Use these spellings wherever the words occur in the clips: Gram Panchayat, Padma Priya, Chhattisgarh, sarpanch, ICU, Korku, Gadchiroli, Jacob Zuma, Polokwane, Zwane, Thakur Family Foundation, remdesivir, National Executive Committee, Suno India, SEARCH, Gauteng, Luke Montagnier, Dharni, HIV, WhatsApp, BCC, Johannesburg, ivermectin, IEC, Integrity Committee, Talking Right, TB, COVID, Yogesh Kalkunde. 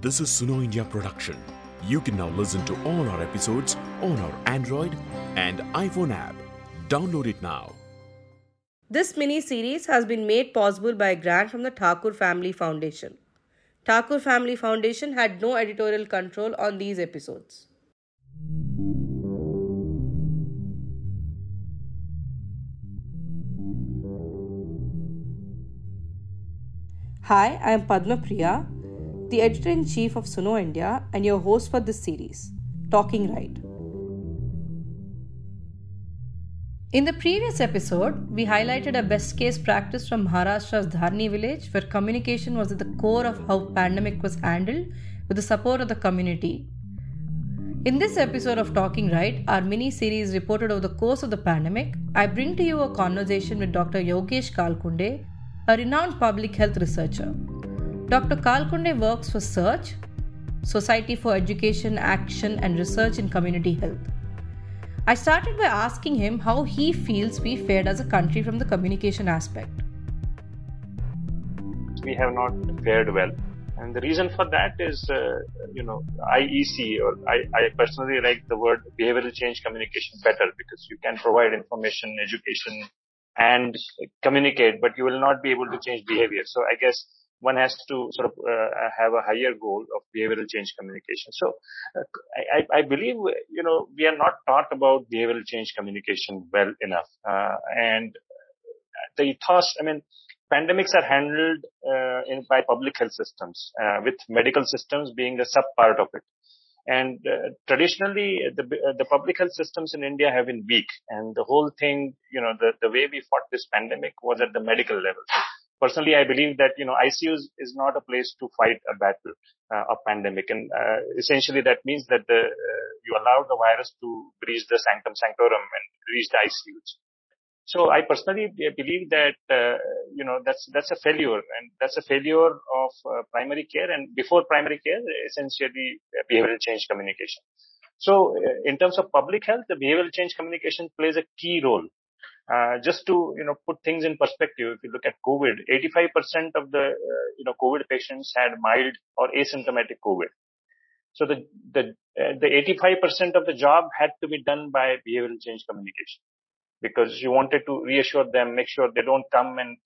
This is Suno India production. You can now listen to all our episodes on our Android and iPhone app. Download it now. This mini-series has been made possible by a grant from the Thakur Family Foundation. Thakur Family Foundation had no editorial control on these episodes. Hi, I am Padma Priya, the Editor-in-Chief of Suno India and your host for this series, Talking Right. In the previous episode, we highlighted a best case practice from Maharashtra's Dharni village where communication was at the core of how pandemic was handled with the support of the community. In this episode of Talking Right, our mini-series reported over the course of the pandemic, I bring to you a conversation with Dr. Yogesh Kalkunde, a renowned public health researcher. Dr. Kalkunde works for SEARCH, Society for Education, Action and Research in Community Health. I started by asking him how he feels we fared as a country from the communication aspect. We have not fared well. And the reason for that is, IEC, or I personally like the word behavioral change communication better, because you can provide information, education, and communicate, but you will not be able to change behavior. So I guess one has to sort of have a higher goal of behavioral change communication. So I believe, we are not taught about behavioral change communication well enough. And the ethos, pandemics are handled by public health systems, with medical systems being the sub-part of it. And traditionally, the public health systems in India have been weak. And the whole thing, the way we fought this pandemic was at the medical level. Personally, I believe that, ICUs is not a place to fight a battle of pandemic. And essentially that means that you allow the virus to breach the sanctum sanctorum and reach the ICUs. So I personally believe that, that's a failure, and that's a failure of primary care, and before primary care, essentially behavioral change communication. So in terms of public health, the behavioral change communication plays a key role. Just to, put things in perspective, if you look at COVID, 85% of the, COVID patients had mild or asymptomatic COVID. So the 85% of the job had to be done by behavioral change communication, because you wanted to reassure them, make sure they don't come and,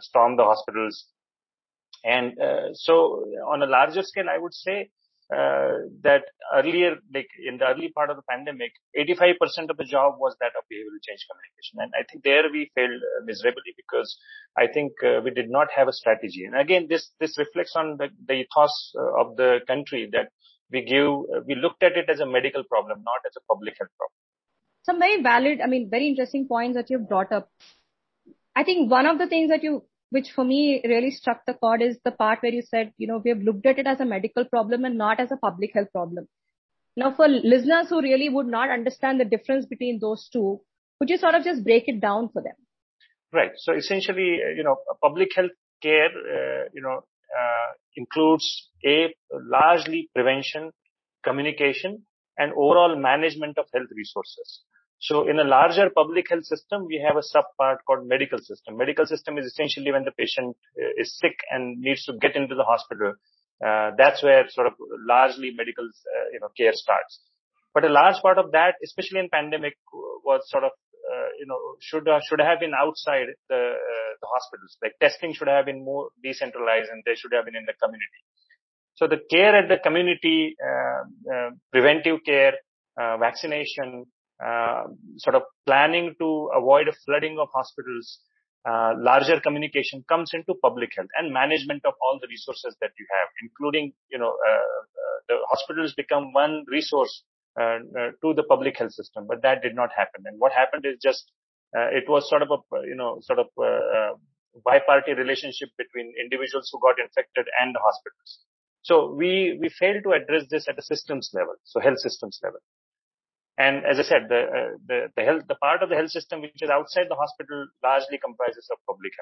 storm the hospitals. And so on a larger scale, I would say, that earlier, like in the early part of the pandemic, 85% of the job was that of behavioral change communication. And I think there we failed miserably, because I think we did not have a strategy. And again, this reflects on the ethos of the country, that we looked at it as a medical problem, not as a public health problem. Some very valid, very interesting points that you've brought up. I think one of the things that which for me really struck the chord is the part where you said, we have looked at it as a medical problem and not as a public health problem. Now, for listeners who really would not understand the difference between those two, could you sort of just break it down for them? Right. So essentially, public health care, includes largely prevention, communication, and overall management of health resources. So in a larger public health system, we have a subpart called medical system. Medical system is essentially when the patient is sick and needs to get into the hospital. That's where sort of largely medical care starts. But a large part of that, especially in pandemic, was sort of should have been outside the hospitals. Like testing should have been more decentralized, and they should have been in the community. So the care at the community, preventive care, vaccination, sort of planning to avoid a flooding of hospitals, larger communication comes into public health, and management of all the resources that you have, including, the hospitals become one resource to the public health system, but that did not happen. And what happened is just, it was sort of a, biparty relationship between individuals who got infected and the hospitals. So we failed to address this at a systems level, so health systems level. And as I said, the part of the health system which is outside the hospital largely comprises of public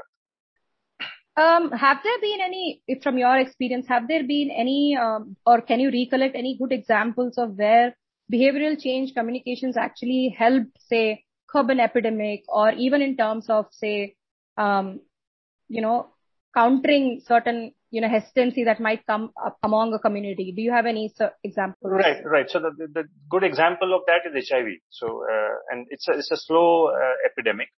health. Have there been any, from your experience, or can you recollect any good examples of where behavioral change communications actually helped, say, curb an epidemic, or even in terms of, say, countering certain hesitancy that might come up among a community. Do you have any example? Right. So the good example of that is HIV. So, and it's a slow epidemic,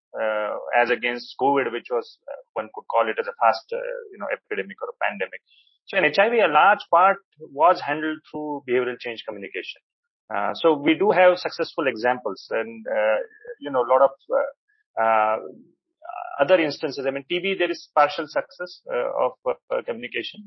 as against COVID, which was, one could call it as a fast, epidemic or a pandemic. So in HIV, a large part was handled through behavioral change communication. So we do have successful examples and, a lot of, other instances. I mean, TB, there is partial success of communication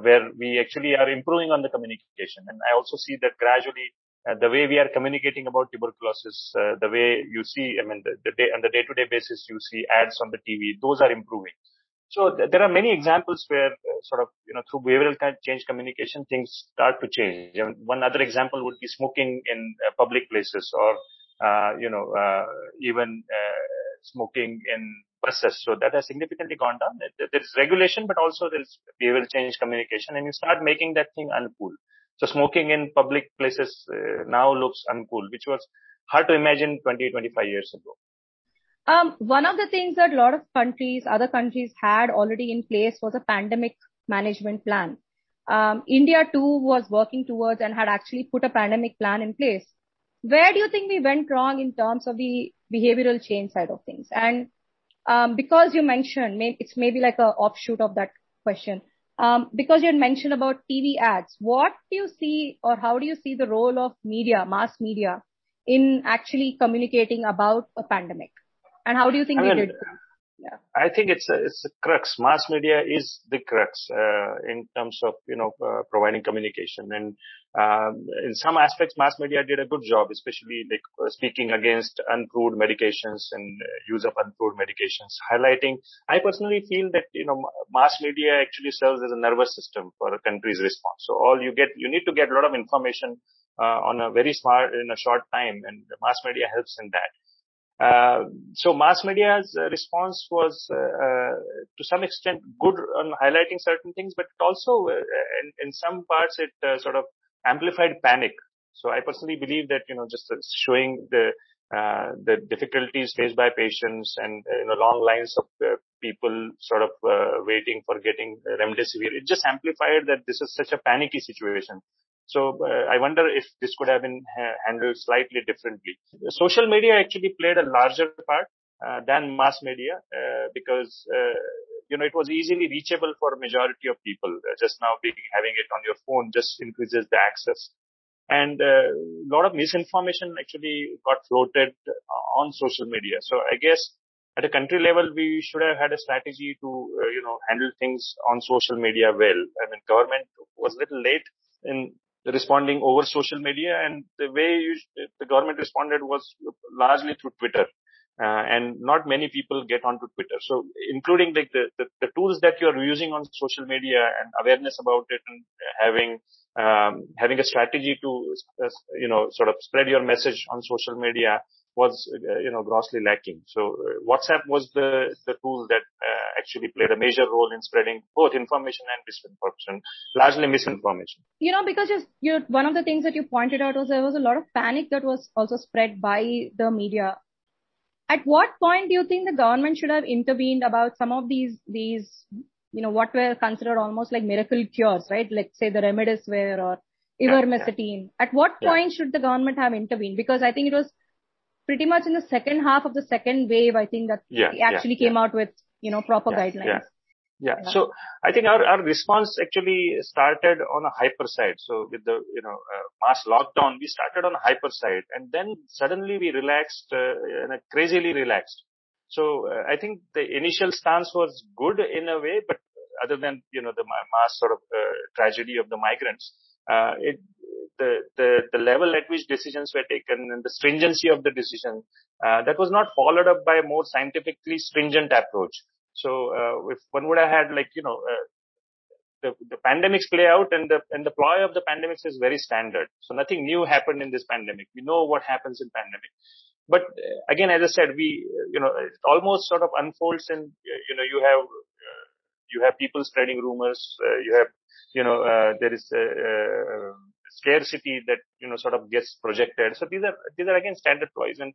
where we actually are improving on the communication. And I also see that gradually the way we are communicating about tuberculosis, the way you see, on the day-to-day basis, you see ads on the TV, those are improving. So there are many examples where through behavioral change communication, things start to change. I mean, one other example would be smoking in public places or, smoking in buses. So that has significantly gone down. There is regulation, but also there is behavioral change communication, and you start making that thing uncool. So smoking in public places now looks uncool, which was hard to imagine 20, 25 years ago. One of the things that a lot of other countries had already in place was a pandemic management plan. India too was working towards and had actually put a pandemic plan in place. Where do you think we went wrong in terms of the behavioral change side of things? And because you mentioned, it's maybe like an offshoot of that question, because you had mentioned about TV ads, what do you see or how do you see the role of media, mass media, in actually communicating about a pandemic? And how do you think we did that? Yeah. I think it's a crux. Mass media is the crux, in terms of, providing communication. And, in some aspects, mass media did a good job, especially like speaking against unproved medications and use of unproved medications, highlighting. I personally feel that, mass media actually serves as a nervous system for a country's response. So you need to get a lot of information, on a very short time, and the mass media helps in that. So mass media's response was to some extent good on highlighting certain things, but it also in some parts it sort of amplified panic. So I personally believe that just showing the difficulties faced by patients and long lines of people sort of waiting for getting remdesivir, it just amplified that this is such a panicky situation. So I wonder if this could have been handled slightly differently. Social media actually played a larger part than mass media because it was easily reachable for a majority of people. Just now having it on your phone just increases the access. And a lot of misinformation actually got floated on social media. So I guess at a country level, we should have had a strategy to handle things on social media well. Government was a little late in responding over social media, and the way the government responded was largely through Twitter, and not many people get onto Twitter. So including like the tools that you are using on social media and awareness about it, and having a strategy to, spread your message on social media was, grossly lacking. So WhatsApp was the tool that actually played a major role in spreading both information and misinformation, largely misinformation. Because one of the things that you pointed out was there was a lot of panic that was also spread by the media. At what point do you think the government should have intervened about some of these, what were considered almost like miracle cures, right? Like say the remdesivir or ivermectin. Yeah. At what point should the government have intervened? Because I think it was pretty much in the second half of the second wave, I think that came out with, proper guidelines. Yeah. So I think our response actually started on a hyper side. So with the, mass lockdown, we started on a hyper side, and then suddenly we relaxed, crazily relaxed. So I think the initial stance was good in a way, but other than, the mass sort of tragedy of the migrants, the level at which decisions were taken and the stringency of the decision, that was not followed up by a more scientifically stringent approach. So, if one would have had the pandemics play out, and the ploy of the pandemics is very standard. So nothing new happened in this pandemic. We know what happens in pandemic. But again, as I said, we, it almost sort of unfolds and, you have people spreading rumors, there is a scarcity that, sort of gets projected. So these are again standard ploys. And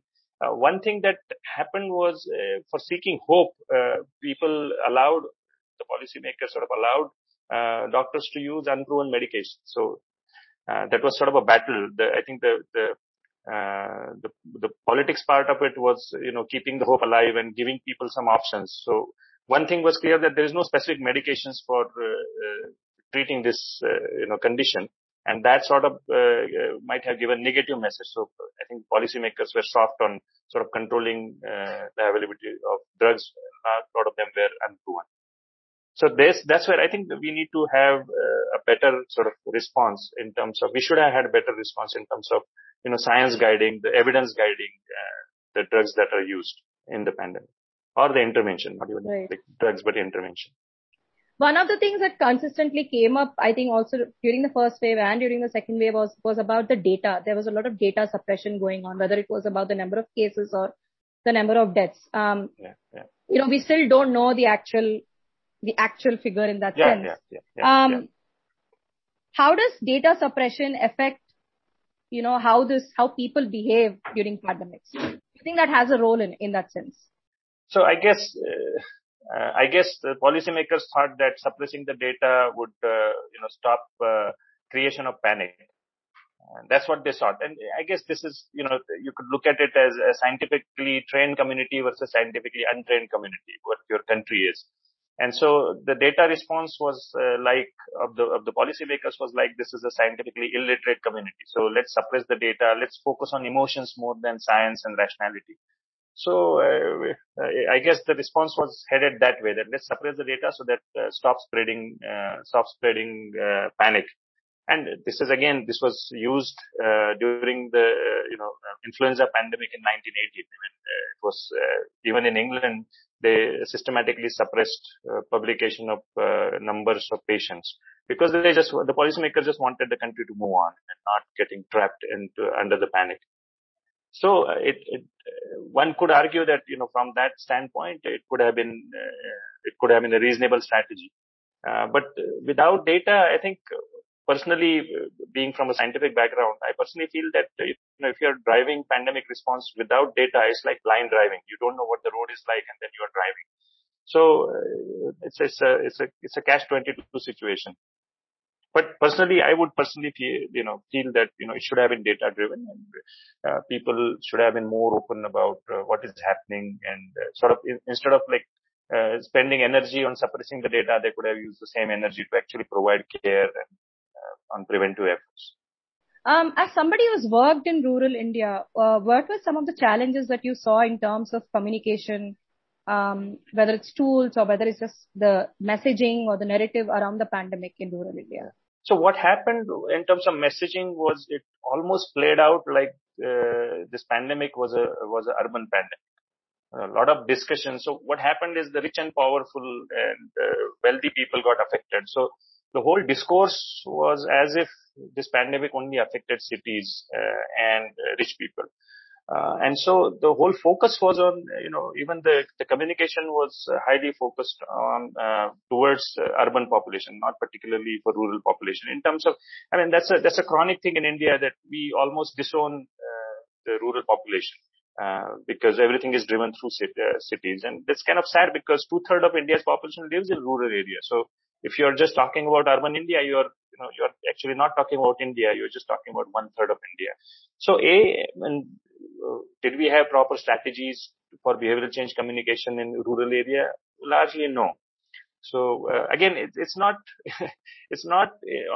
one thing that happened was for seeking hope, people allowed the policymakers sort of allowed doctors to use unproven medication. So that was sort of a battle. I think the politics part of it was, keeping the hope alive and giving people some options. So one thing was clear, that there is no specific medications for treating this, condition. And that sort of might have given negative message. So I think policymakers were soft on sort of controlling the availability of drugs. A lot of them were unproven. So that's where I think we need to have a better sort of response in terms of, we should have had a better response in terms of, science guiding, the evidence guiding the drugs that are used in the pandemic, or the intervention, not even right. Like drugs, but intervention. One of the things that consistently came up, I think also during the first wave and during the second wave was about the data. There was a lot of data suppression going on, whether it was about the number of cases or the number of deaths. We still don't know the actual figure in that sense. How does data suppression affect, how people behave during pandemics? Do you think that has a role in that sense? So I guess the policymakers thought that suppressing the data would, stop creation of panic. That's what they thought. And I guess this is, you could look at it as a scientifically trained community versus scientifically untrained community, what your country is. And so the data response was of the policymakers was like, this is a scientifically illiterate community. So let's suppress the data. Let's focus on emotions more than science and rationality. So I guess the response was headed that way, that let's suppress the data so that stop spreading panic. And this was used during the influenza pandemic in 1918. It was even in England, they systematically suppressed publication of numbers of patients, because the policymakers just wanted the country to move on and not getting trapped under the panic. So one could argue that, from that standpoint, it could have been a reasonable strategy. But without data, I think personally, being from a scientific background, I personally feel that, if you're driving pandemic response without data, it's like blind driving. You don't know what the road is like, and then you're driving. So it's a catch-22 situation. But I would personally feel that, it should have been data driven, and people should have been more open about what is happening, and instead of spending energy on suppressing the data, they could have used the same energy to actually provide care and on preventive efforts. As somebody who's worked in rural India, what were some of the challenges that you saw in terms of communication, whether it's tools or whether it's just the messaging or the narrative around the pandemic in rural India? So what happened in terms of messaging was, it almost played out like this pandemic was an urban pandemic. A lot of discussion. So what happened is, the rich and powerful and wealthy people got affected. So the whole discourse was as if this pandemic only affected cities and rich people. And so the whole focus was on, even the communication was highly focused on towards urban population, not particularly for rural population. In terms of, that's a chronic thing in India, that we almost disown the rural population. Because everything is driven through cities. And that's kind of sad, because 2/3 of India's population lives in rural areas. So if you're just talking about urban India, you're actually not talking about India. You're just talking about 1/3 of India. So did we have proper strategies for behavioral change communication in rural area? Largely no. So again, it's not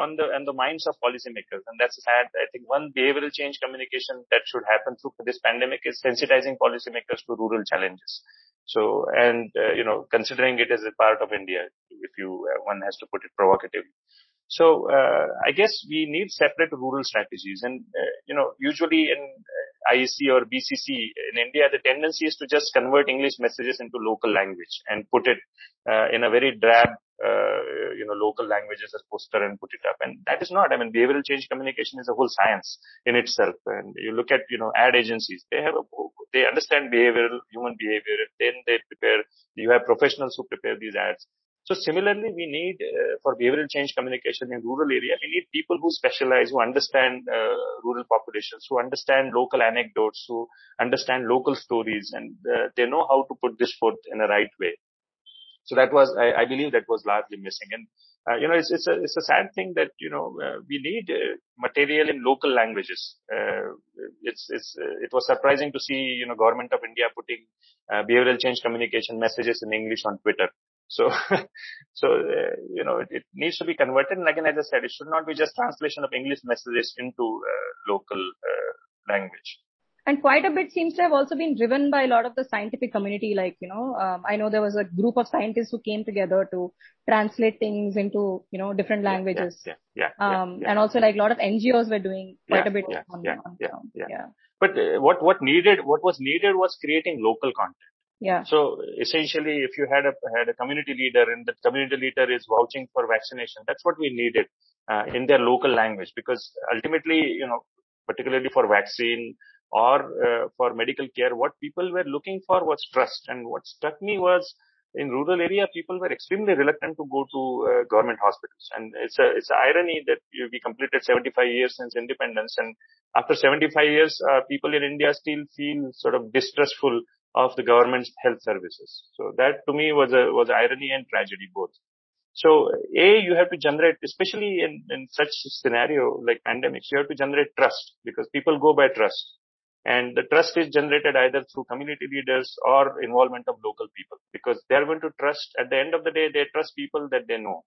on the minds of policymakers, and that's sad. I think one behavioral change communication that should happen through this pandemic is sensitizing policymakers to rural challenges. So, and considering it as a part of India, if you one has to put it provocatively. So I guess we need separate rural strategies, and usually in IEC or BCC in India, the tendency is to just convert English messages into local language and put it in a very drab, local languages as poster and put it up. And that is not. Behavioral change communication is a whole science in itself. And you look at, ad agencies. They understand behavioral, human behavior. Then they prepare. You have professionals who prepare these ads. So similarly, we need, for behavioral change communication in rural area, we need people who specialize, who understand rural populations, who understand local anecdotes, who understand local stories, and they know how to put this forth in the right way. So that was, I believe that was largely missing. And, it's a sad thing that, we need material in local languages. It was surprising to see, Government of India putting behavioral change communication messages in English on Twitter. It needs to be converted. And again, as I said, it should not be just translation of English messages into local language. And quite a bit seems to have also been driven by a lot of the scientific community. I know there was a group of scientists who came together to translate things into, different languages. And also a lot of NGOs were doing quite a bit. But what was needed was creating local content. Yeah. So essentially, if you had a community leader and the community leader is vouching for vaccination, that's what we needed in their local language, because ultimately, particularly for vaccine or for medical care, what people were looking for was trust. And what struck me was, in rural area, people were extremely reluctant to go to government hospitals. And it's an irony that we completed 75 years since independence. And after 75 years, people in India still feel sort of distrustful of the government's health services. So that to me was irony and tragedy both. So you have to generate, especially in such scenario like pandemics, you have to generate trust, because people go by trust. And the trust is generated either through community leaders or involvement of local people, because they are going to trust, at the end of the day, they trust people that they know.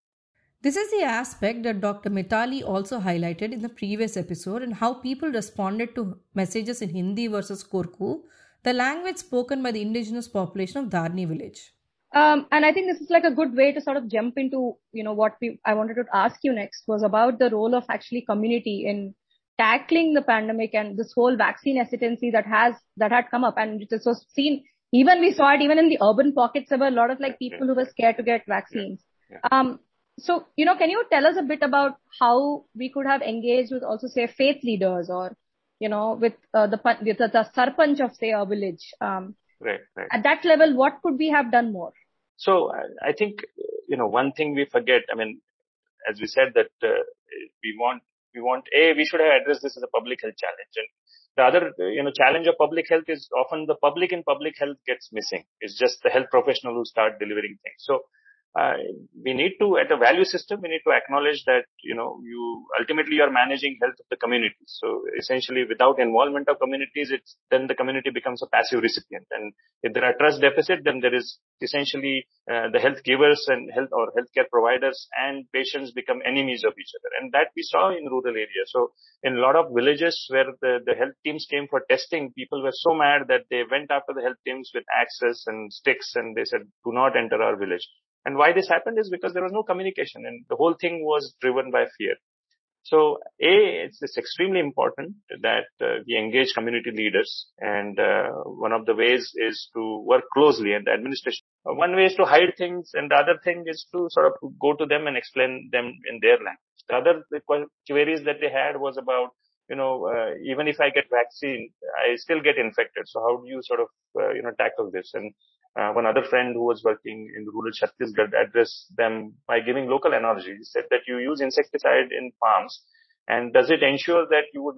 This is the aspect that Dr. Mitali also highlighted in the previous episode, and how people responded to messages in Hindi versus Korku, the language spoken by the indigenous population of Dharni village. And I think this is a good way to sort of jump into, I wanted to ask you next was about the role of actually community in tackling the pandemic and this whole vaccine hesitancy that had come up. And it was seen, we saw it in the urban pockets, there were a lot of people who were scared to get vaccines. So, can you tell us a bit about how we could have engaged with also say faith leaders or, with the sarpanch of say a village, Right. At that level, what could we have done more? So I think, one thing we forget, as we said that we should have addressed this as a public health challenge. And the other, challenge of public health is often the public in public health gets missing. It's just the health professional who start delivering things. So we need to, at a value system, we need to acknowledge that, you ultimately you're managing health of the community. So essentially without involvement of communities, then the community becomes a passive recipient. And if there are trust deficit, then there is essentially the health givers and healthcare providers and patients become enemies of each other. And that we saw in rural areas. So in a lot of villages where the health teams came for testing, people were so mad that they went after the health teams with axes and sticks and they said, do not enter our village. And why this happened is because there was no communication and the whole thing was driven by fear. So, it's extremely important that we engage community leaders, and one of the ways is to work closely and the administration. One way is to hide things, and the other thing is to sort of go to them and explain them in their language. The other queries that they had was about, even if I get vaccine, I still get infected. So, how do you sort of, tackle this? And one other friend who was working in rural Chhattisgarh addressed them by giving local analogy. He said that you use insecticide in farms, and does it ensure that your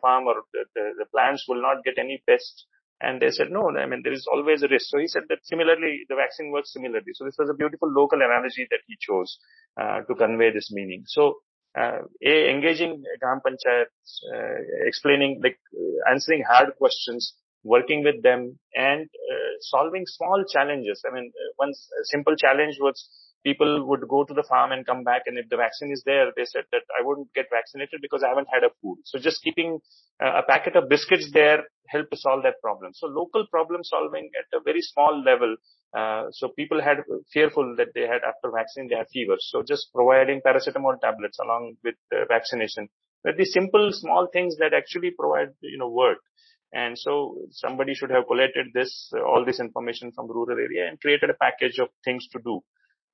farm or the plants will not get any pests? And they said, no, there is always a risk. So he said that similarly, the vaccine works similarly. So this was a beautiful local analogy that he chose to convey this meaning. So engaging Gram Panchayats, explaining, answering hard questions, working with them and solving small challenges. One simple challenge was people would go to the farm and come back, and if the vaccine is there, they said that I wouldn't get vaccinated because I haven't had a food. So just keeping a packet of biscuits there helped to solve that problem. So local problem solving at a very small level. So people had fearful that they had after vaccine, they had fever. So just providing paracetamol tablets along with vaccination. But these simple small things that actually provide, work. And so somebody should have collated all this information from rural area and created a package of things to do.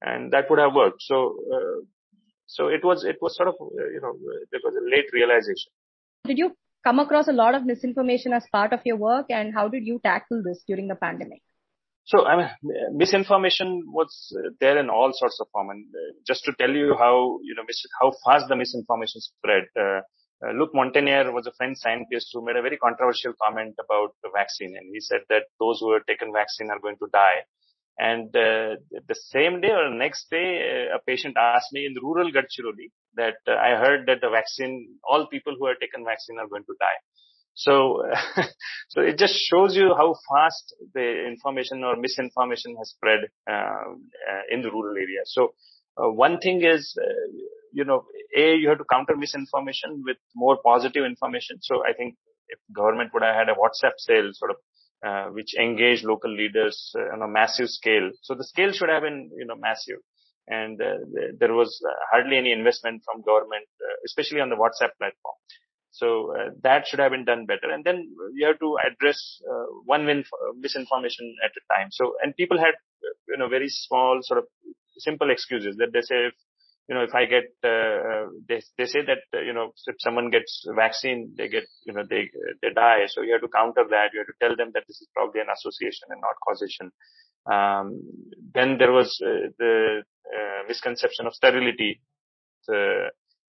And that would have worked. So, it was sort of, there was a late realization. Did you come across a lot of misinformation as part of your work, and how did you tackle this during the pandemic? So, misinformation was there in all sorts of form. And just to tell you how, how fast the misinformation spread, Luke Montagnier was a French scientist who made a very controversial comment about the vaccine, and he said that those who are taken vaccine are going to die. And the same day or next day, a patient asked me in rural Gadchiroli that I heard that the vaccine, all people who have taken vaccine are going to die. So it just shows you how fast the information or misinformation has spread in the rural area. So one thing is, you have to counter misinformation with more positive information. So I think if government would have had a WhatsApp sale sort of, which engage local leaders on a massive scale. So the scale should have been, massive. And there was hardly any investment from government, especially on the WhatsApp platform. So that should have been done better. And then you have to address misinformation at a time. So, and people had, very small sort of simple excuses that they say, if I get, they say that, if someone gets vaccine, they get, they die. So you have to counter that. You have to tell them that this is probably an association and not causation. Then there was the misconception of sterility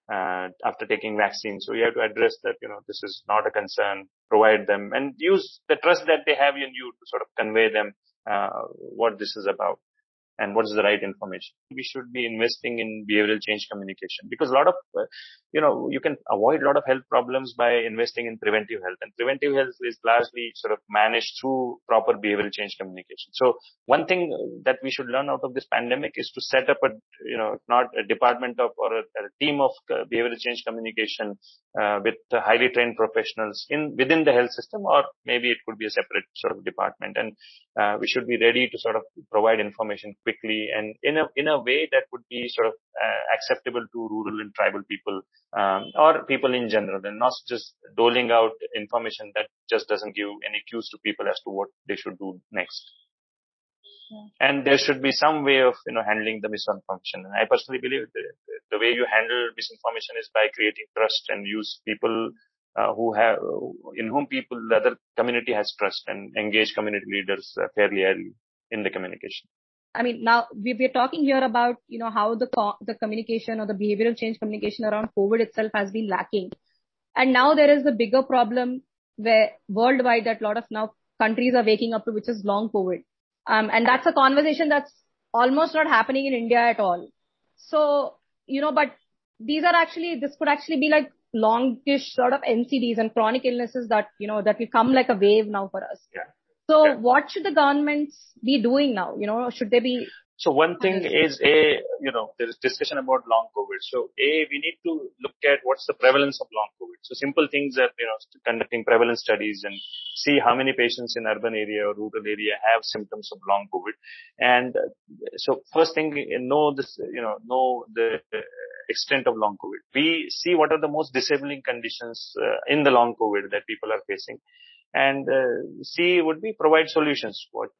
after taking vaccine. So you have to address that, this is not a concern, provide them and use the trust that they have in you to sort of convey them, what this is about. And what is the right information? We should be investing in behavioral change communication because a lot of, you can avoid a lot of health problems by investing in preventive health. And preventive health is largely sort of managed through proper behavioral change communication. So one thing that we should learn out of this pandemic is to set up a, not a department of or a team of behavioral change communication with highly trained professionals within the health system, or maybe it could be a separate sort of department. And we should be ready to sort of provide information quickly and in a way that would be sort of acceptable to rural and tribal people or people in general, and not just doling out information that just doesn't give any cues to people as to what they should do next. Yeah. And there should be some way of handling the misinformation. And I personally believe the way you handle misinformation is by creating trust and use people the other community has trust, and engage community leaders fairly early in the communication. I mean, now we're talking here about, how the communication or the behavioral change communication around COVID itself has been lacking. And now there is the bigger problem where worldwide that a lot of now countries are waking up to, which is long COVID. And that's a conversation that's almost not happening in India at all. So, but this could actually be like longish sort of NCDs and chronic illnesses that, that will come like a wave now for us. Yeah. So what should the governments be doing now? Should they be? So one thing is, there is discussion about long COVID. So we need to look at what's the prevalence of long COVID. So simple things are, conducting prevalence studies and see how many patients in urban area or rural area have symptoms of long COVID. And so first thing, know the extent of long COVID. We see what are the most disabling conditions in the long COVID that people are facing. And C would be provide solutions. What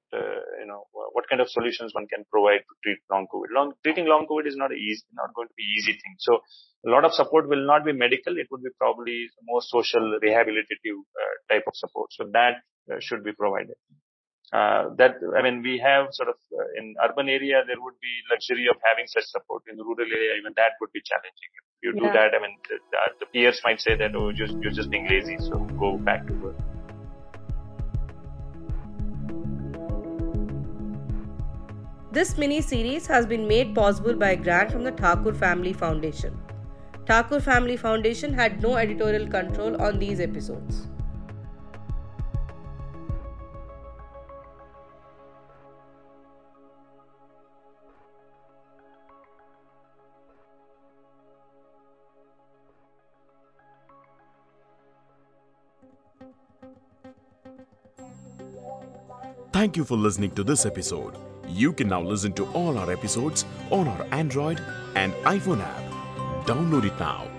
kind of solutions one can provide to treat long COVID. Treating long COVID is not going to be easy thing. So a lot of support will not be medical. It would be probably more social rehabilitative type of support. So that should be provided. We have sort of in urban area there would be luxury of having such support. In the rural area, even that would be challenging. If you do that, the peers might say that you're just being lazy. So go back to work. This mini-series has been made possible by a grant from the Thakur Family Foundation. Thakur Family Foundation had no editorial control on these episodes. Thank you for listening to this episode. You can now listen to all our episodes on our Android and iPhone app. Download it now.